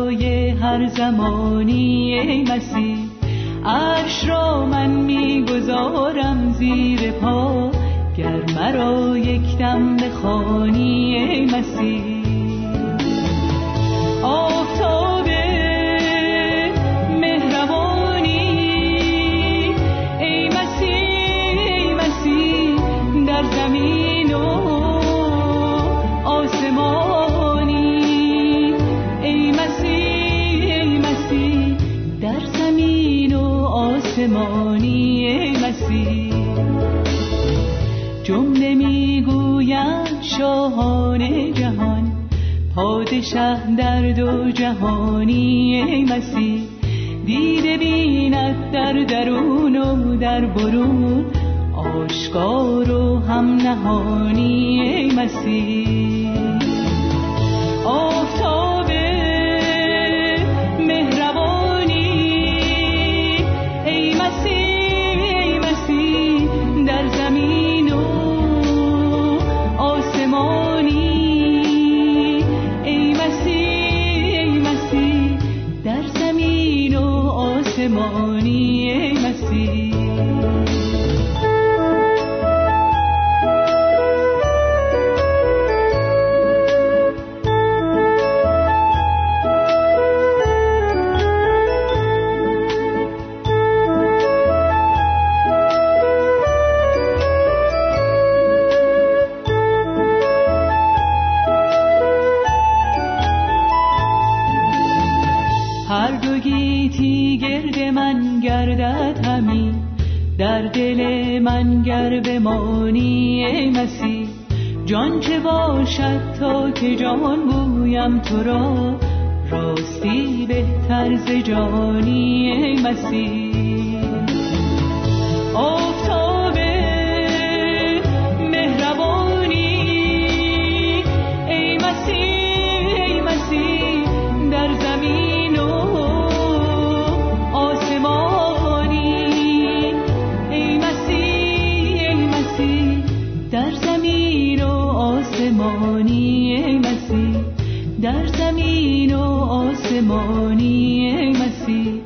برای هر زمانی ای مسیح، عرش را من میگذارم زیر پا، گر مرا یک دم بخوانی ای مسیح. ای مسیح جمله میگوید شاهان جهان، پادشه در دو جهانی ای مسیح. دیده بیند در درون و در برون، آشکار و هم نهانی ای مسیح. در دل من گر بمانی ای مسیح، جان چه باشد تا که جان گویم تو را، راستی بهتر ز جانی ای مسیح. آفتاب مهربانی ای مسیح، ای مسیح در زمین ای مسیح.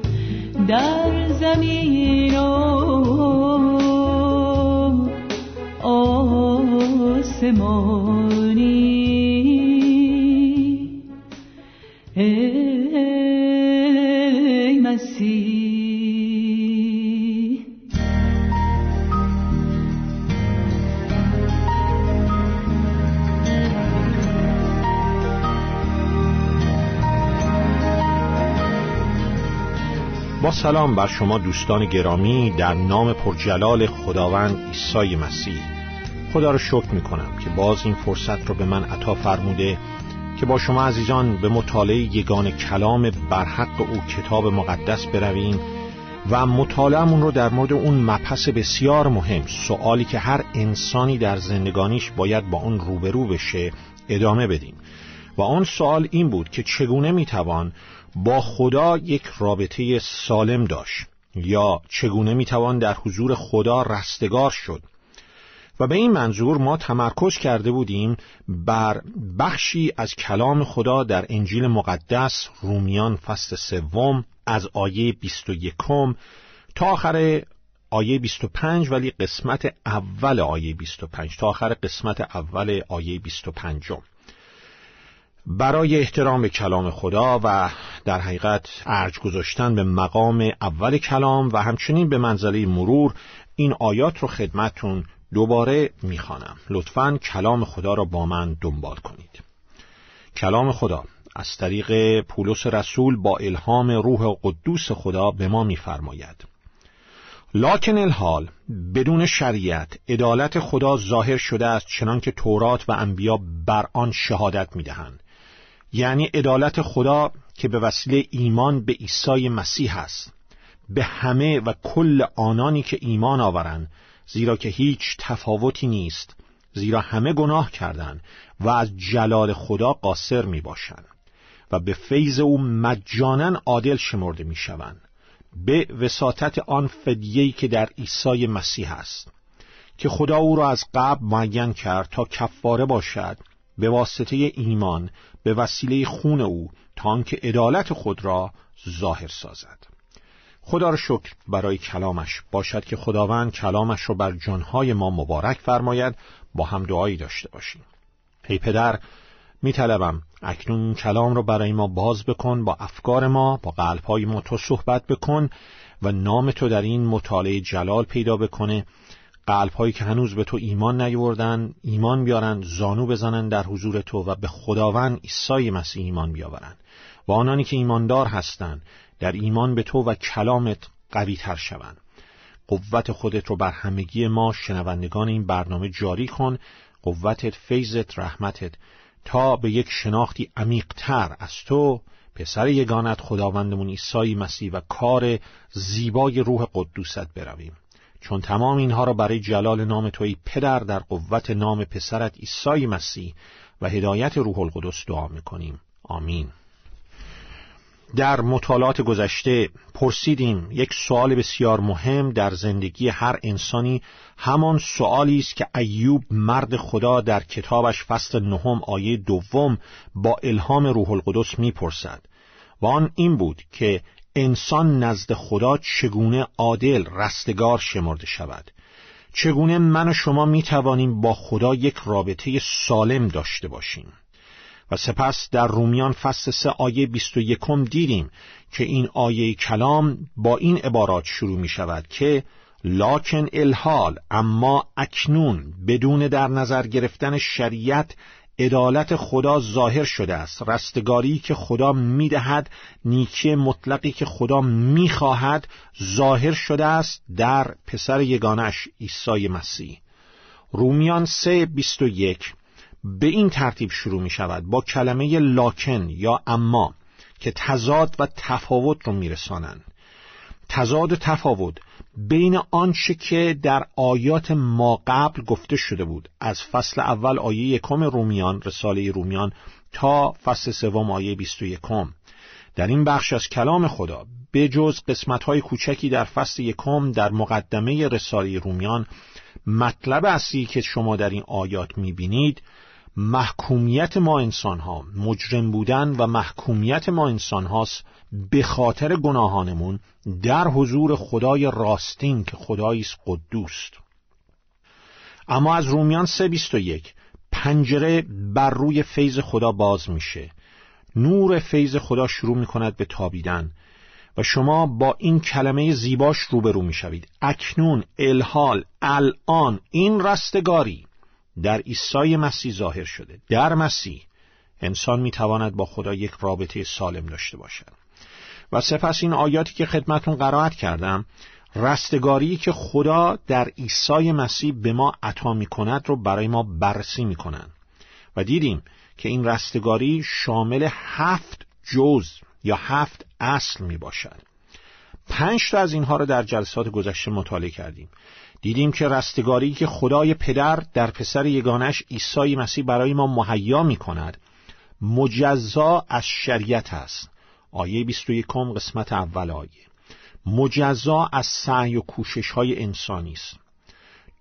با سلام بر شما دوستان گرامی، در نام پرجلال خداوند عیسی مسیح خدا رو شکر میکنم که باز این فرصت رو به من عطا فرموده که با شما عزیزان به مطالعه یگان کلام برحق او کتاب مقدس برویم و مطالعه‌مون رو در مورد اون مبحث بسیار مهم، سؤالی که هر انسانی در زندگانیش باید با اون روبرو بشه، ادامه بدیم. و اون سؤال این بود که چگونه میتوان با خدا یک رابطه سالم داشت، یا چگونه میتوان در حضور خدا رستگار شد. و به این منظور ما تمرکز کرده بودیم بر بخشی از کلام خدا در انجیل مقدس، رومیان فصل 3 از آیه 21 تا آخر آیه 25، ولی قسمت اول آیه 25 تا آخر قسمت اول آیه 25. برای احترام به کلام خدا و در حقیقت ارج گذاشتن به مقام اول کلام و همچنین به منزله مرور، این آیات رو خدمتون دوباره میخوانم. لطفاً کلام خدا را با من دنبال کنید. کلام خدا از طریق پولس رسول با الهام روح قدوس خدا به ما میفرماید: لکن الحال بدون شریعت عدالت خدا ظاهر شده است، چنان که تورات و انبیا بر آن شهادت میدهند. یعنی عدالت خدا که به وسیله ایمان به عیسی مسیح است، به همه و کل آنانی که ایمان آورند، زیرا که هیچ تفاوتی نیست، زیرا همه گناه کردند و از جلال خدا قاصر می باشند و به فیض او مجاناً عادل شمرده می شوند، به وساطت آن فدیه‌ای که در عیسی مسیح است، که خدا او را از قبل معین کرد تا کفّاره باشد، به واسطه ایمان به وسیله خون او، آنکه عدالت خود را ظاهر سازد. خدا را شکر برای کلامش باشد که خداوند کلامش را بر جانهای ما مبارک فرماید. با هم دعایی داشته باشیم. ای پدر، می‌طلبم اکنون کلام را برای ما باز بکن، با افکار ما، با قلب‌های ما تو صحبت بکن و نام تو در این مطالعه جلال پیدا بکنه. قلب‌هایی که هنوز به تو ایمان نیاوردن ایمان بیارن، زانو بزنن در حضور تو و به خداوند عیسی مسیح ایمان بیاورن و آنانی که ایماندار هستند در ایمان به تو و کلامت قوی‌تر شوند. قوت خودت رو بر همگی ما شنوندگان این برنامه جاری کن، قوتت، فیضت، رحمتت، تا به یک شناختی عمیق‌تر از تو، پسر یگانت خداوندمون عیسی مسیح و کار زیبای روح قدوست برویم. چون تمام اینها را برای جلال نام تویی پدر، در قوت نام پسرت عیسی مسیح و هدایت روح القدس دعا می‌کنیم. آمین. در مطالعات گذشته پرسیدیم یک سوال بسیار مهم در زندگی هر انسانی همان سوالی است که ایوب مرد خدا در کتابش فصل 9 آیه 2 با الهام روح القدس میپرسد و آن این بود که انسان نزد خدا چگونه عادل، رستگار شمرده شود. چگونه من و شما میتوانیم با خدا یک رابطه سالم داشته باشیم. و سپس در رومیان فصل 3 آیه 21 دیدیم که این آیه کلام با این عبارات شروع می شود که لاکن الحال، اما اکنون، بدون در نظر گرفتن شریعت، عدالت خدا ظاهر شده است، رستگاری که خدا می دهد، نیکی مطلقی که خدا می خواهد ظاهر شده است در پسر یگانش عیسی مسیح. رومیان 3:21 به این ترتیب شروع می شود با کلمه لاکن یا اما که تضاد و تفاوت رو می رسانند. تضاد و تفاوت بین آنچه که در آیات ما قبل گفته شده بود، از فصل اول آیه 1 رومیان، رساله رومیان، تا فصل 3 آیه 21. در این بخش از کلام خدا به جز قسمت‌های کوچکی در فصل 1 در مقدمه رساله رومیان، مطلب اصلی که شما در این آیات می‌بینید محکومیت ما انسان‌ها، مجرم بودن و محکومیت ما انسان‌هاست به خاطر گناهانمون در حضور خدای راستین که خداییست قدوست. اما از رومیان 3:21 پنجره بر روی فیض خدا باز میشه، نور فیض خدا شروع می‌کند به تابیدن و شما با این کلمه زیباش روبرو می‌شوید. اکنون، الحال، الان، این رستگاری در عیسی مسیح ظاهر شده. در مسیح انسان میتواند با خدا یک رابطه سالم داشته باشد. و سپس این آیاتی که خدمتون قرائت کردم، رستگاری که خدا در عیسی مسیح به ما عطا میکند رو برای ما بررسی میکنن و دیدیم که این رستگاری شامل 7 جزء یا 7 اصل میباشد. 5 تا از اینها رو در جلسات گذشته مطالعه کردیم. دیدیم که رستگاری که خدای پدر در پسر یگانش عیسی مسیح برای ما مهیا می‌کند مجزا از شریعت است. آیه 21 قسمت اول آیه. مجزا از سعی و کوشش‌های انسانی است.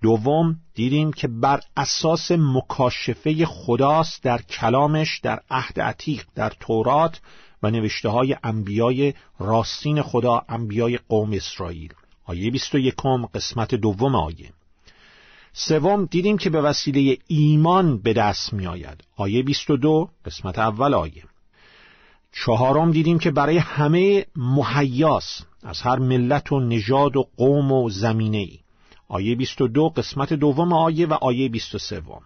دوم، دیدیم که بر اساس مکاشفه خداست در کلامش، در عهد عتیق، در تورات و نوشته‌های انبیای راستین خدا، انبیای قوم اسرائیل. آیه 21 قسمت 2 آیه. سوم، دیدیم که به وسیله ایمان به دست می آید. آیه 22 قسمت اول آیه. چهارم، دیدیم که برای همه مهیاست، از هر ملت و نژاد و قوم و زمینه ای. آیه 22 قسمت 2 آیه و آیه 23.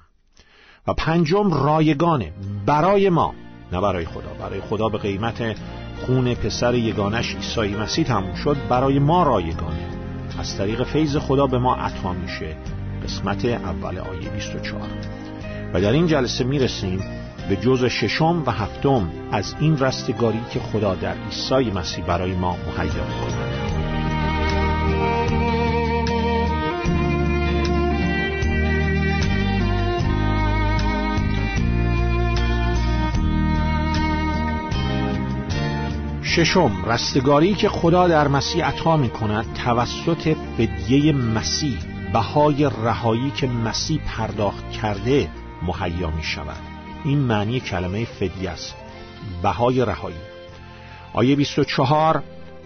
و پنجم، رایگانه، برای ما، نه برای خدا. برای خدا به قیمت خون پسر یگانش عیسی مسیح تموم شد، برای ما رایگانه، از طریق فیض خدا به ما عطا میشه. قسمت اول آیه 24. و در این جلسه میرسیم به جزء 6 و 7 از این رستگاری که خدا در عیسی مسیح برای ما مهیا میکنه. ششم، رستگاری که خدا در مسیح عطا می‌کند توسط فدیه مسیح، بهای رهایی که مسیح پرداخت کرده مهیا می‌شود. این معنی کلمه فدیه است. بهای رهایی. آیه 24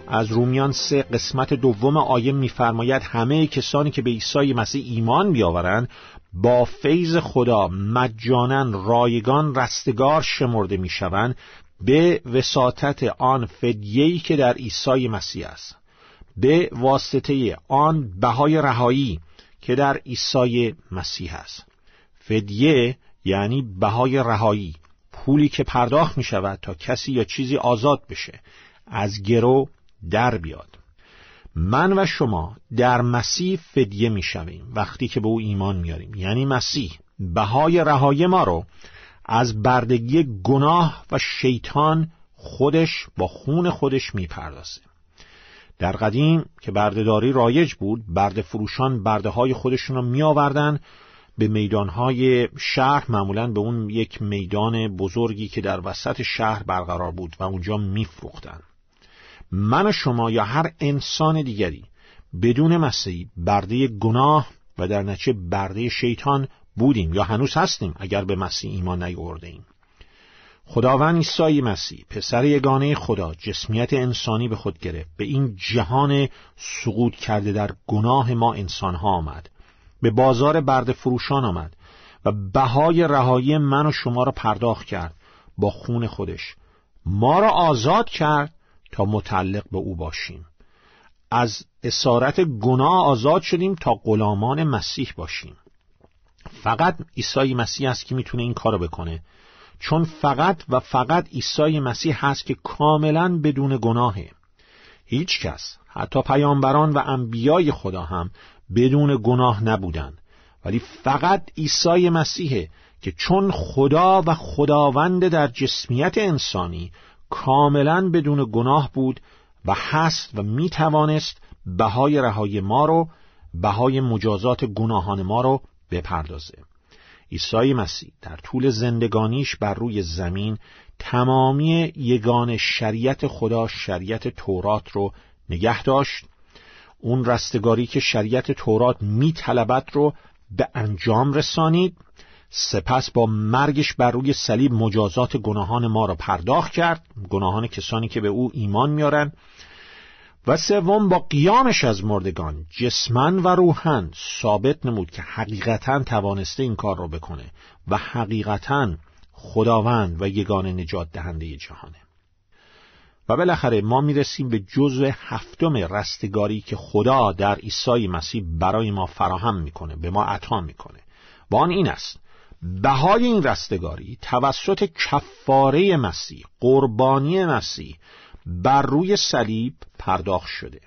از رومیان 3 قسمت دوم آیه می‌فرماید همه کسانی که به عیسی مسیح ایمان بیاورند با فیض خدا مجانن رایگان رستگار شمرده می‌شوند به وساطت آن فدیه‌ای که در عیسی مسیح است، به واسطه آن بهای رهایی که در عیسی مسیح است. فدیه یعنی بهای رهایی، پولی که پرداخت می شود تا کسی یا چیزی آزاد بشه، از گرو در بیاد. من و شما در مسیح فدیه می شویم وقتی که به او ایمان میاریم، یعنی مسیح بهای رهایی ما رو از بردگی گناه و شیطان خودش با خون خودش می پردازه. در قدیم که بردهداری رایج بود، برده فروشان برده های خودشون رو می آوردن به میدانهای شهر، معمولاً به اون یک میدان بزرگی که در وسط شهر برقرار بود و اونجا می فروختن. من و شما یا هر انسان دیگری بدون مسیح برده گناه و در نتیجه برده شیطان بودیم یا هنوز هستیم اگر به مسیح ایمان نیاوردیم. خداوند عیسی مسیح پسر یگانه خدا جسمیت انسانی به خود گرفت، به این جهان سقوط کرده در گناه ما انسانها آمد، به بازار برده فروشان آمد و بهای رهایی من و شما را پرداخت کرد با خون خودش. ما را آزاد کرد تا متعلق به او باشیم. از اسارت گناه آزاد شدیم تا غلامان مسیح باشیم. فقط عیسی مسیح است که میتونه این کارو بکنه، چون فقط و فقط عیسی مسیح هست که کاملا بدون گناهه. هیچ کس، حتی پیامبران و انبیای خدا هم بدون گناه نبودن، ولی فقط عیسی مسیحه که چون خدا و خداوند در جسمیت انسانی کاملا بدون گناه بود و هست و میتوانست بهای رهایی ما رو، بهای مجازات گناهان ما رو بپردازه. عیسی مسیح در طول زندگانیش بر روی زمین تمامی یگان شریعت خدا، شریعت تورات رو نگه داشت. اون رستگاری که شریعت تورات میطلبد رو به انجام رسانید، سپس با مرگش بر روی صلیب مجازات گناهان ما را پرداخت کرد، گناهان کسانی که به او ایمان میارن، و سوم با قیامش از مردگان جسماً و روحاً ثابت نمود که حقیقتاً توانسته این کار را بکنه و حقیقتاً خداوند و یگانه نجات دهنده جهانه. و بالاخره ما میرسیم به جزء هفتم رستگاری که خدا در عیسی مسیح برای ما فراهم میکنه، به ما عطا میکنه، و آن این است: بهای این رستگاری توسط کفّاره مسیح، قربانی مسیح بر روی صلیب پرداخت شده.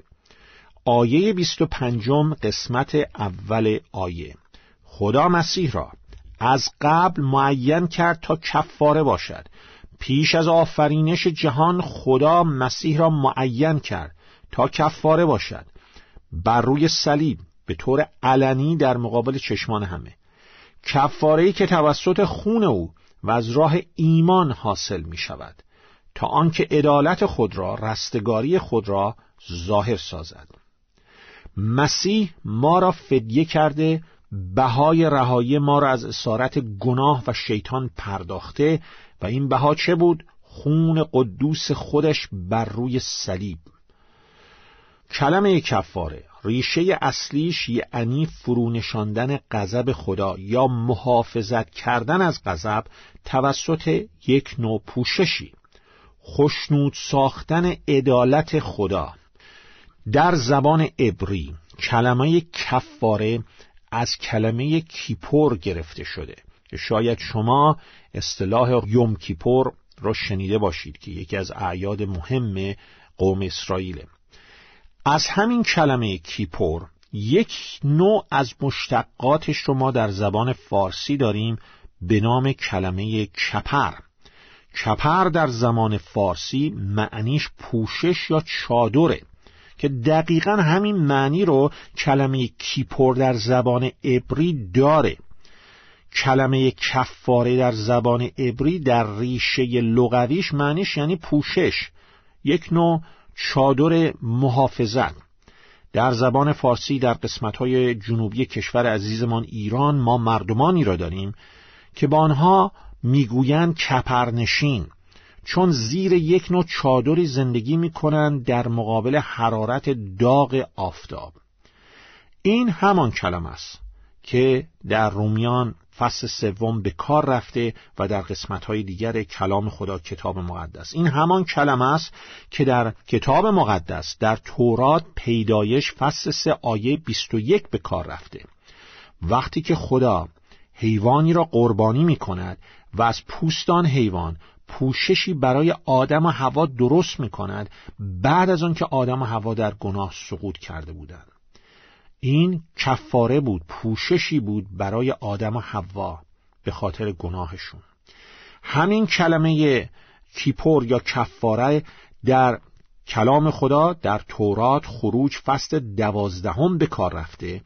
آیه 25 قسمت اول آیه: خدا مسیح را از قبل معین کرد تا کفّاره باشد. پیش از آفرینش جهان خدا مسیح را معین کرد تا کفّاره باشد، بر روی صلیب به طور علنی در مقابل چشمان همه. کفّاره‌ای که توسط خون او و از راه ایمان حاصل می شود تا آنکه عدالت خود را، رستگاری خود را ظاهر سازد. مسیح ما را فدیه کرده، بهای رهایی ما را از اسارت گناه و شیطان پرداخته، و این بها چه بود؟ خون قدوس خودش بر روی صلیب. کلمه کفاره ریشه اصلیش یعنی فرونشاندن غضب خدا یا محافظت کردن از غضب توسط یک نوع پوششی، خشنود ساختن عدالت خدا. در زبان عبری کلمه کفاره از کلمه کیپور گرفته شده که شاید شما اصطلاح یوم کیپور را شنیده باشید که یکی از اعیاد مهم قوم اسرائیل. از همین کلمه کیپور یک نوع از مشتقاتش رو ما در زبان فارسی داریم به نام کلمه چپر. چپر در زبان فارسی معنیش پوشش یا چادره که دقیقاً همین معنی رو کلمه کیپور در زبان عبری داره. کلمه کفاره در زبان عبری در ریشه لغویش معنیش یعنی پوشش، یک نوع چادر محافظت. در زبان فارسی در قسمت‌های جنوبی کشور عزیزمان ایران ما مردمانی را داریم که با آنها میگویند کپرنشین، چون زیر یک نوع چادری زندگی می‌کنند در مقابل حرارت داغ آفتاب. این همان کلمه است که در رومیان فصل 3 به کار رفته و در قسمت‌های دیگر کلام خدا کتاب مقدس. این همان کلمه است که در کتاب مقدس در تورات پیدایش فصل 3 آیه 21 به کار رفته. وقتی که خدا حیوانی را قربانی می‌کند و از پوستان حیوان پوششی برای آدم و حوا درست می‌کند، بعد از آن که آدم و حوا در گناه سقوط کرده بودند. این کفاره بود، پوششی بود برای آدم و حوا به خاطر گناهشون. همین کلمه کیپور یا کفاره در کلام خدا در تورات خروج فصل 12 به کار رفته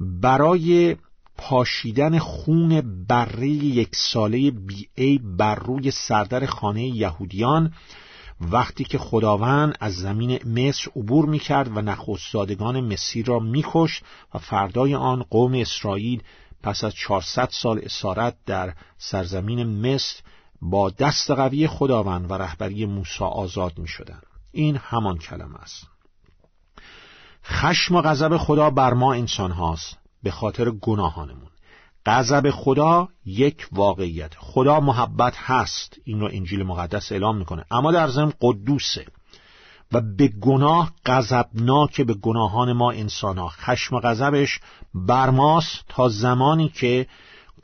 برای پاشیدن خون بره یک ساله بی‌عیب بر روی سردر خانه یهودیان، وقتی که خداوند از زمین مصر عبور می‌کرد و نخستزادگان مصر را می‌کشت و فردای آن قوم اسرائیل پس از 400 سال اسارت در سرزمین مصر با دست قوی خداوند و رهبری موسی آزاد می‌شدند. این همان کلمه است. خشم و غضب خدا بر ما انسان‌هاست به خاطر گناهانمون. غضب خدا یک واقعیت. خدا محبت هست، این رو انجیل مقدس اعلام میکنه، اما در ضمن قدوسه و به گناه غضبناک، به گناهان ما انسان‌ها. خشم و غضبش بر ماست تا زمانی که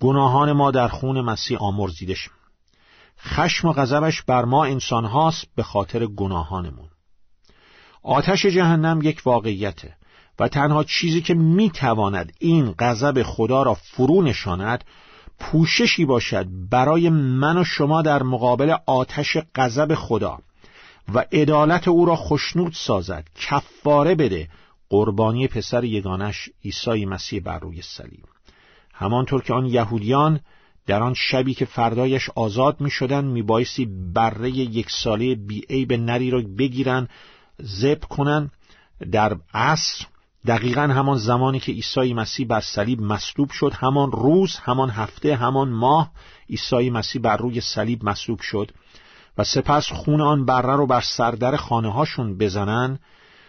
گناهان ما در خون مسیح آمرزیده شد. خشم و غضبش بر ما انسان‌هاست به خاطر گناهانمون. آتش جهنم یک واقعیته و تنها چیزی که میتواند این غضب خدا را فرو نشاند پوششی باشد برای من و شما در مقابل آتش غضب خدا و عدالت او را خشنود سازد، کفاره بده، قربانی پسر یگانش عیسی مسیح بر روی صلیب. همانطور که آن یهودیان در آن شبی که فردایش آزاد میشدند میبایستی بره یک ساله بی‌عیب نری را بگیرن، ذبح کنن در عصر، دقیقاً همان زمانی که عیسی مسیح بر صلیب مصلوب شد، همان روز، همان هفته، همان ماه عیسی مسیح بر روی صلیب مصلوب شد و سپس خون آن بره رو بر سردر خانه هاشون بزنن.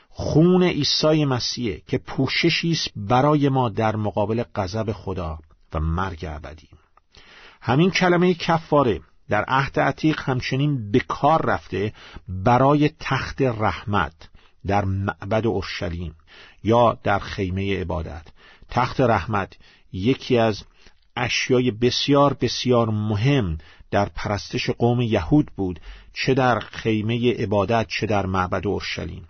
خون عیسی مسیح که پوششی است برای ما در مقابل غضب خدا و مرگ ابدی. همین کلمه کفاره در عهد عتیق همچنین به کار رفته برای تخت رحمت در معبد اورشلیم یا در خیمه عبادت. تخت رحمت یکی از اشیای بسیار بسیار مهم در پرستش قوم یهود بود، چه در خیمه عبادت چه در معبد اورشلیم.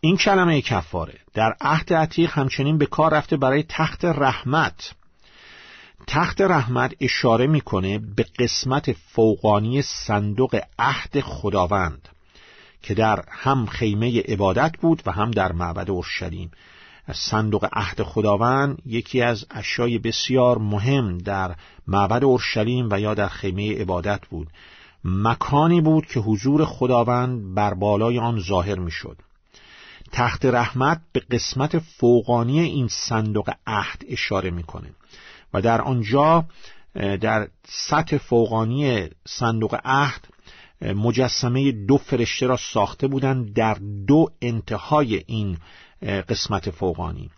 این کلمه کفاره در عهد عتیق همچنین به کار رفته برای تخت رحمت. تخت رحمت اشاره میکنه به قسمت فوقانی صندوق عهد خداوند که در هم خیمه عبادت بود و هم در معبد اورشلیم. صندوق عهد خداوند یکی از اشیای بسیار مهم در معبد اورشلیم و یا در خیمه عبادت بود. مکانی بود که حضور خداوند بر بالای آن ظاهر میشد. تخت رحمت به قسمت فوقانی این صندوق عهد اشاره میکنه و در آنجا در سطح فوقانی صندوق عهد مجسمه 2 فرشته را ساخته بودند در 2 انتهای این قسمت فوقانی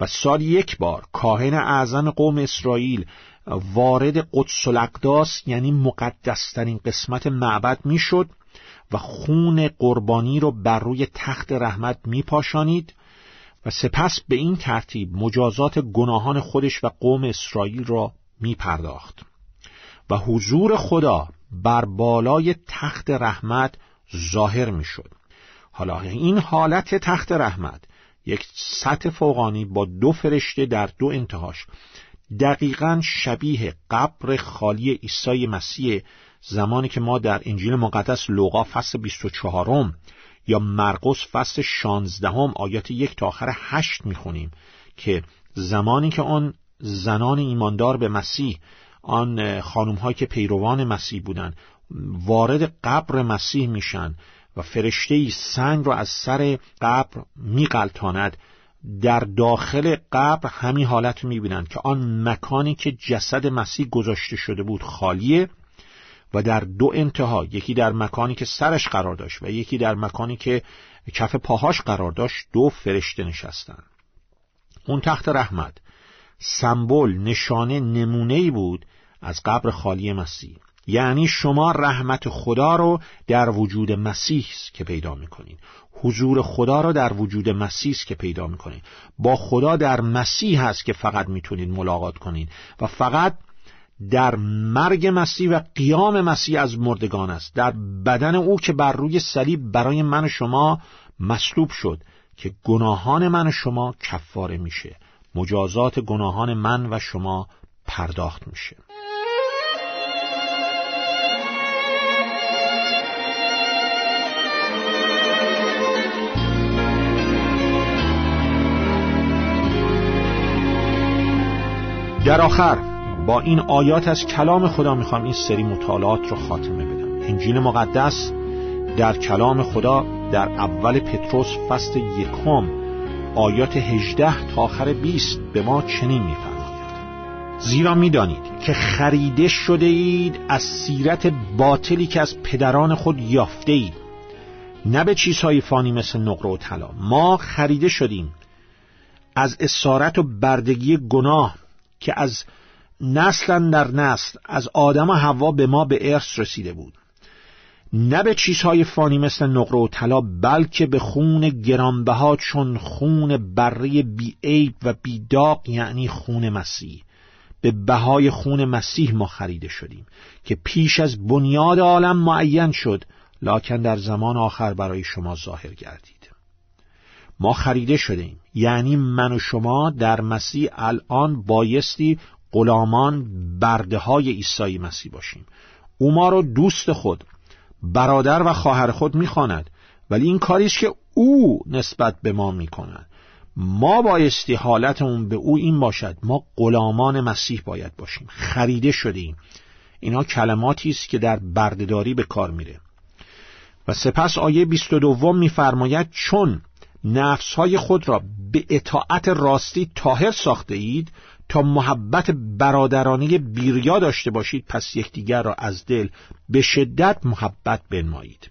و سال یک بار کاهن اعظم قوم اسرائیل وارد قدس الاقداس یعنی مقدس‌ترین قسمت معبد میشد و خون قربانی را بر روی تخت رحمت میپاشانید و سپس به این ترتیب مجازات گناهان خودش و قوم اسرائیل را میپرداخت و حضور خدا بر بالای تخت رحمت ظاهر می شد. حالا این حالت تخت رحمت یک سطح فوقانی با 2 فرشته در 2 انتهاش دقیقاً شبیه قبر خالی عیسی مسیح زمانی که ما در انجیل مقدس لوقا فصل 24 یا مرقس فصل 16 آیات 1 تا آخر 8 می خونیم که زمانی که آن زنان ایماندار به مسیح، آن خانم‌هایی که پیروان مسیح بودند، وارد قبر مسیح میشن و فرشته‌ای سنگ را از سر قبر می‌غلطاند. در داخل قبر همین حالت رو می‌بینند که آن مکانی که جسد مسیح گذاشته شده بود خالیه و در دو انتها، یکی در مکانی که سرش قرار داشت و یکی در مکانی که کف پاهاش قرار داشت، دو فرشته نشستند. اون تخت رحمت سمبل، نشانه، نمونه‌ای بود از قبر خالی مسیح. یعنی شما رحمت خدا رو در وجود مسیح که پیدا می‌کنید، حضور خدا رو در وجود مسیح که پیدا می‌کنید، با خدا در مسیح هست که فقط می‌تونید ملاقات کنید و فقط در مرگ مسیح و قیام مسیح از مردگان است، در بدن او که بر روی صلیب برای من و شما مصلوب شد که گناهان من و شما کفاره میشه، مجازات گناهان من و شما پرداخت میشه. در آخر با این آیات از کلام خدا میخوام این سری مطالعات رو خاتمه بدم. انجیل مقدس در کلام خدا در اول پتروس فصل 1 آیات 18 تا آخر 20 به ما چنین میفرماید: زیرا میدانید که خریده شده اید از سیرت باطلی که از پدران خود یافته اید، نه به چیزهای فانی مثل نقره و طلا. ما خریده شدیم از اسارت و بردگی گناه که از نسل در نسل از آدم و حوا به ما به ارث رسیده بود، نه به چیزهای فانی مثل نقره و طلا، بلکه به خون گرانبها چون خون بره بی عیب و بی داغ، یعنی خون مسیح. به بهای خون مسیح ما خریده شدیم که پیش از بنیاد عالم معین شد، لکن در زمان آخر برای شما ظاهر گردید. ما خریده شدیم، یعنی من و شما در مسیح الان بایستی غلامان برده های عیسی مسیح باشیم. او ما رو دوست خود، برادر و خواهر خود میخواند، ولی این کاریست که او نسبت به ما میکند. ما بایستی حالتمون به او این باشد، ما غلامان مسیح باید باشیم. خریده شدیم، اینا کلماتیست که در بردهداری به کار میره. و سپس آیه 22 میفرماید: چون نفس‌های خود را به اطاعت راستی طاهر ساخته اید تا محبت برادرانه بیریا داشته باشید، پس یکدیگر را از دل به شدت محبت بنمایید.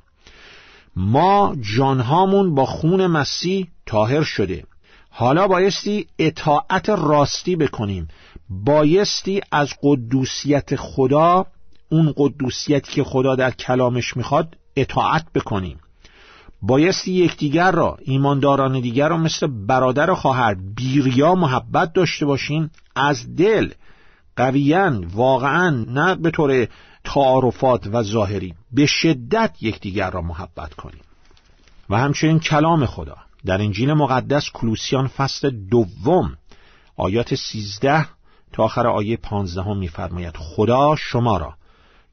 ما جانهامون با خون مسیح طاهر شده، حالا بایستی اطاعت راستی بکنیم. بایستی از قدوسیت خدا، اون قدوسیتی که خدا در کلامش میخواد، اطاعت بکنیم. بایستی یکدیگر را، ایمانداران دیگر را، مثل برادر و خواهر بیریا محبت داشته باشیم، از دل، قویاً، واقعاً، نه به طور تعارفات و ظاهری. به شدت یکدیگر را محبت کنیم. و همچنین کلام خدا در انجیل مقدس کلوسیان فصل 2 آیات 13 تا آخر آیه 15 می‌فرماید: خدا شما را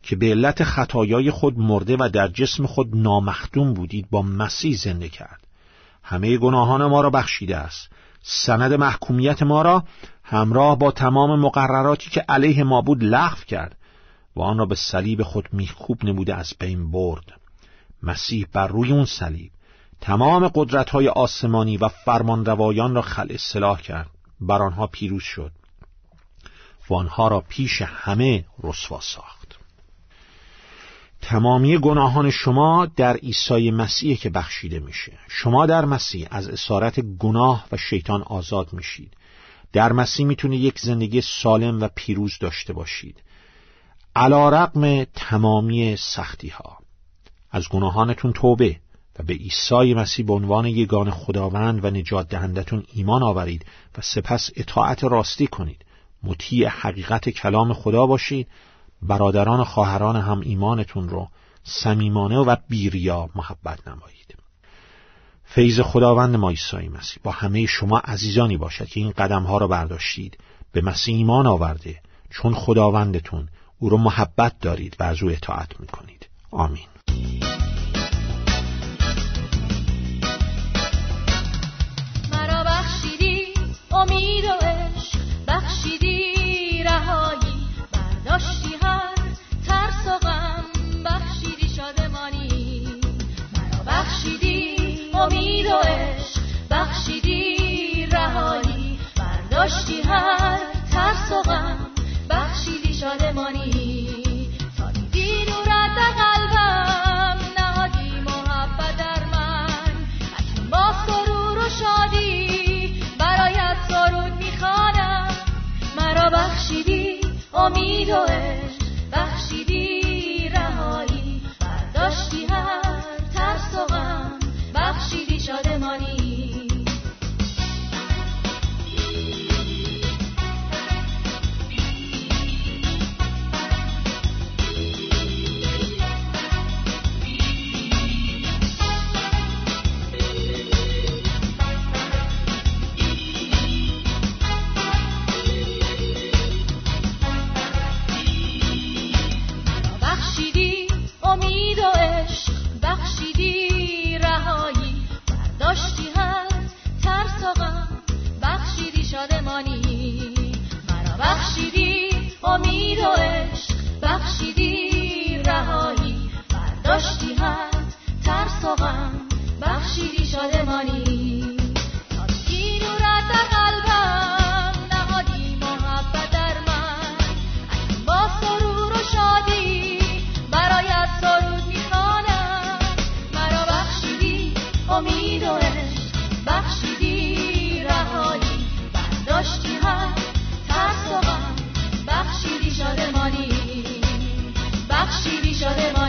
که به علت خطایای خود مرده و در جسم خود نامخدوم بودید، با مسیح زنده کرد. همه گناهان ما را بخشیده است. سند محکومیت ما را همراه با تمام مقرراتی که علیه ما بود لغو کرد و آن را به صلیب خود میخکوب نموده از بین برد. مسیح بر روی اون صلیب تمام قدرت‌های آسمانی و فرمانروایان را خلع سلاح کرد، بر آنها پیروز شد و آنها را پیش همه رسوا ساخت. تمامی گناهان شما در عیسی مسیح که بخشیده میشه. شما در مسیح از اسارت گناه و شیطان آزاد میشید. در مسیح میتونید یک زندگی سالم و پیروز داشته باشید، علی‌رغم تمامی سختی ها. از گناهانتون توبه و به عیسی مسیح به عنوان یگانه خداوند و نجات دهندتون ایمان آورید و سپس اطاعت راستی کنید. مطیع حقیقت کلام خدا باشید. برادران و خواهران هم ایمانتون رو صمیمانه و بیریا محبت نمایید. فیض خداوند ما عیسی مسیح با همه شما عزیزانی باشد که این قدم ها رو برداشتید، به مسیح ایمان آورده، چون خداوندتون او رو محبت دارید و از او اطاعت میکنید. آمین. مرا بخشیدی، امید و عشق بخشیدی، رهایی برداشتی، ترس و غم بخشیدی، شادمانی مرا بخشیدی، امید و عشق بخشیدی، رهایی برداشتی، هر ترس و غم بخشیدی، شادمانی سالیدی. و عشق بخشیدی رهایی، برداشتی هم ترس و غم، بخشیدی شادمانی. بخشیدی شادمانی، بخشیدی شادمانی.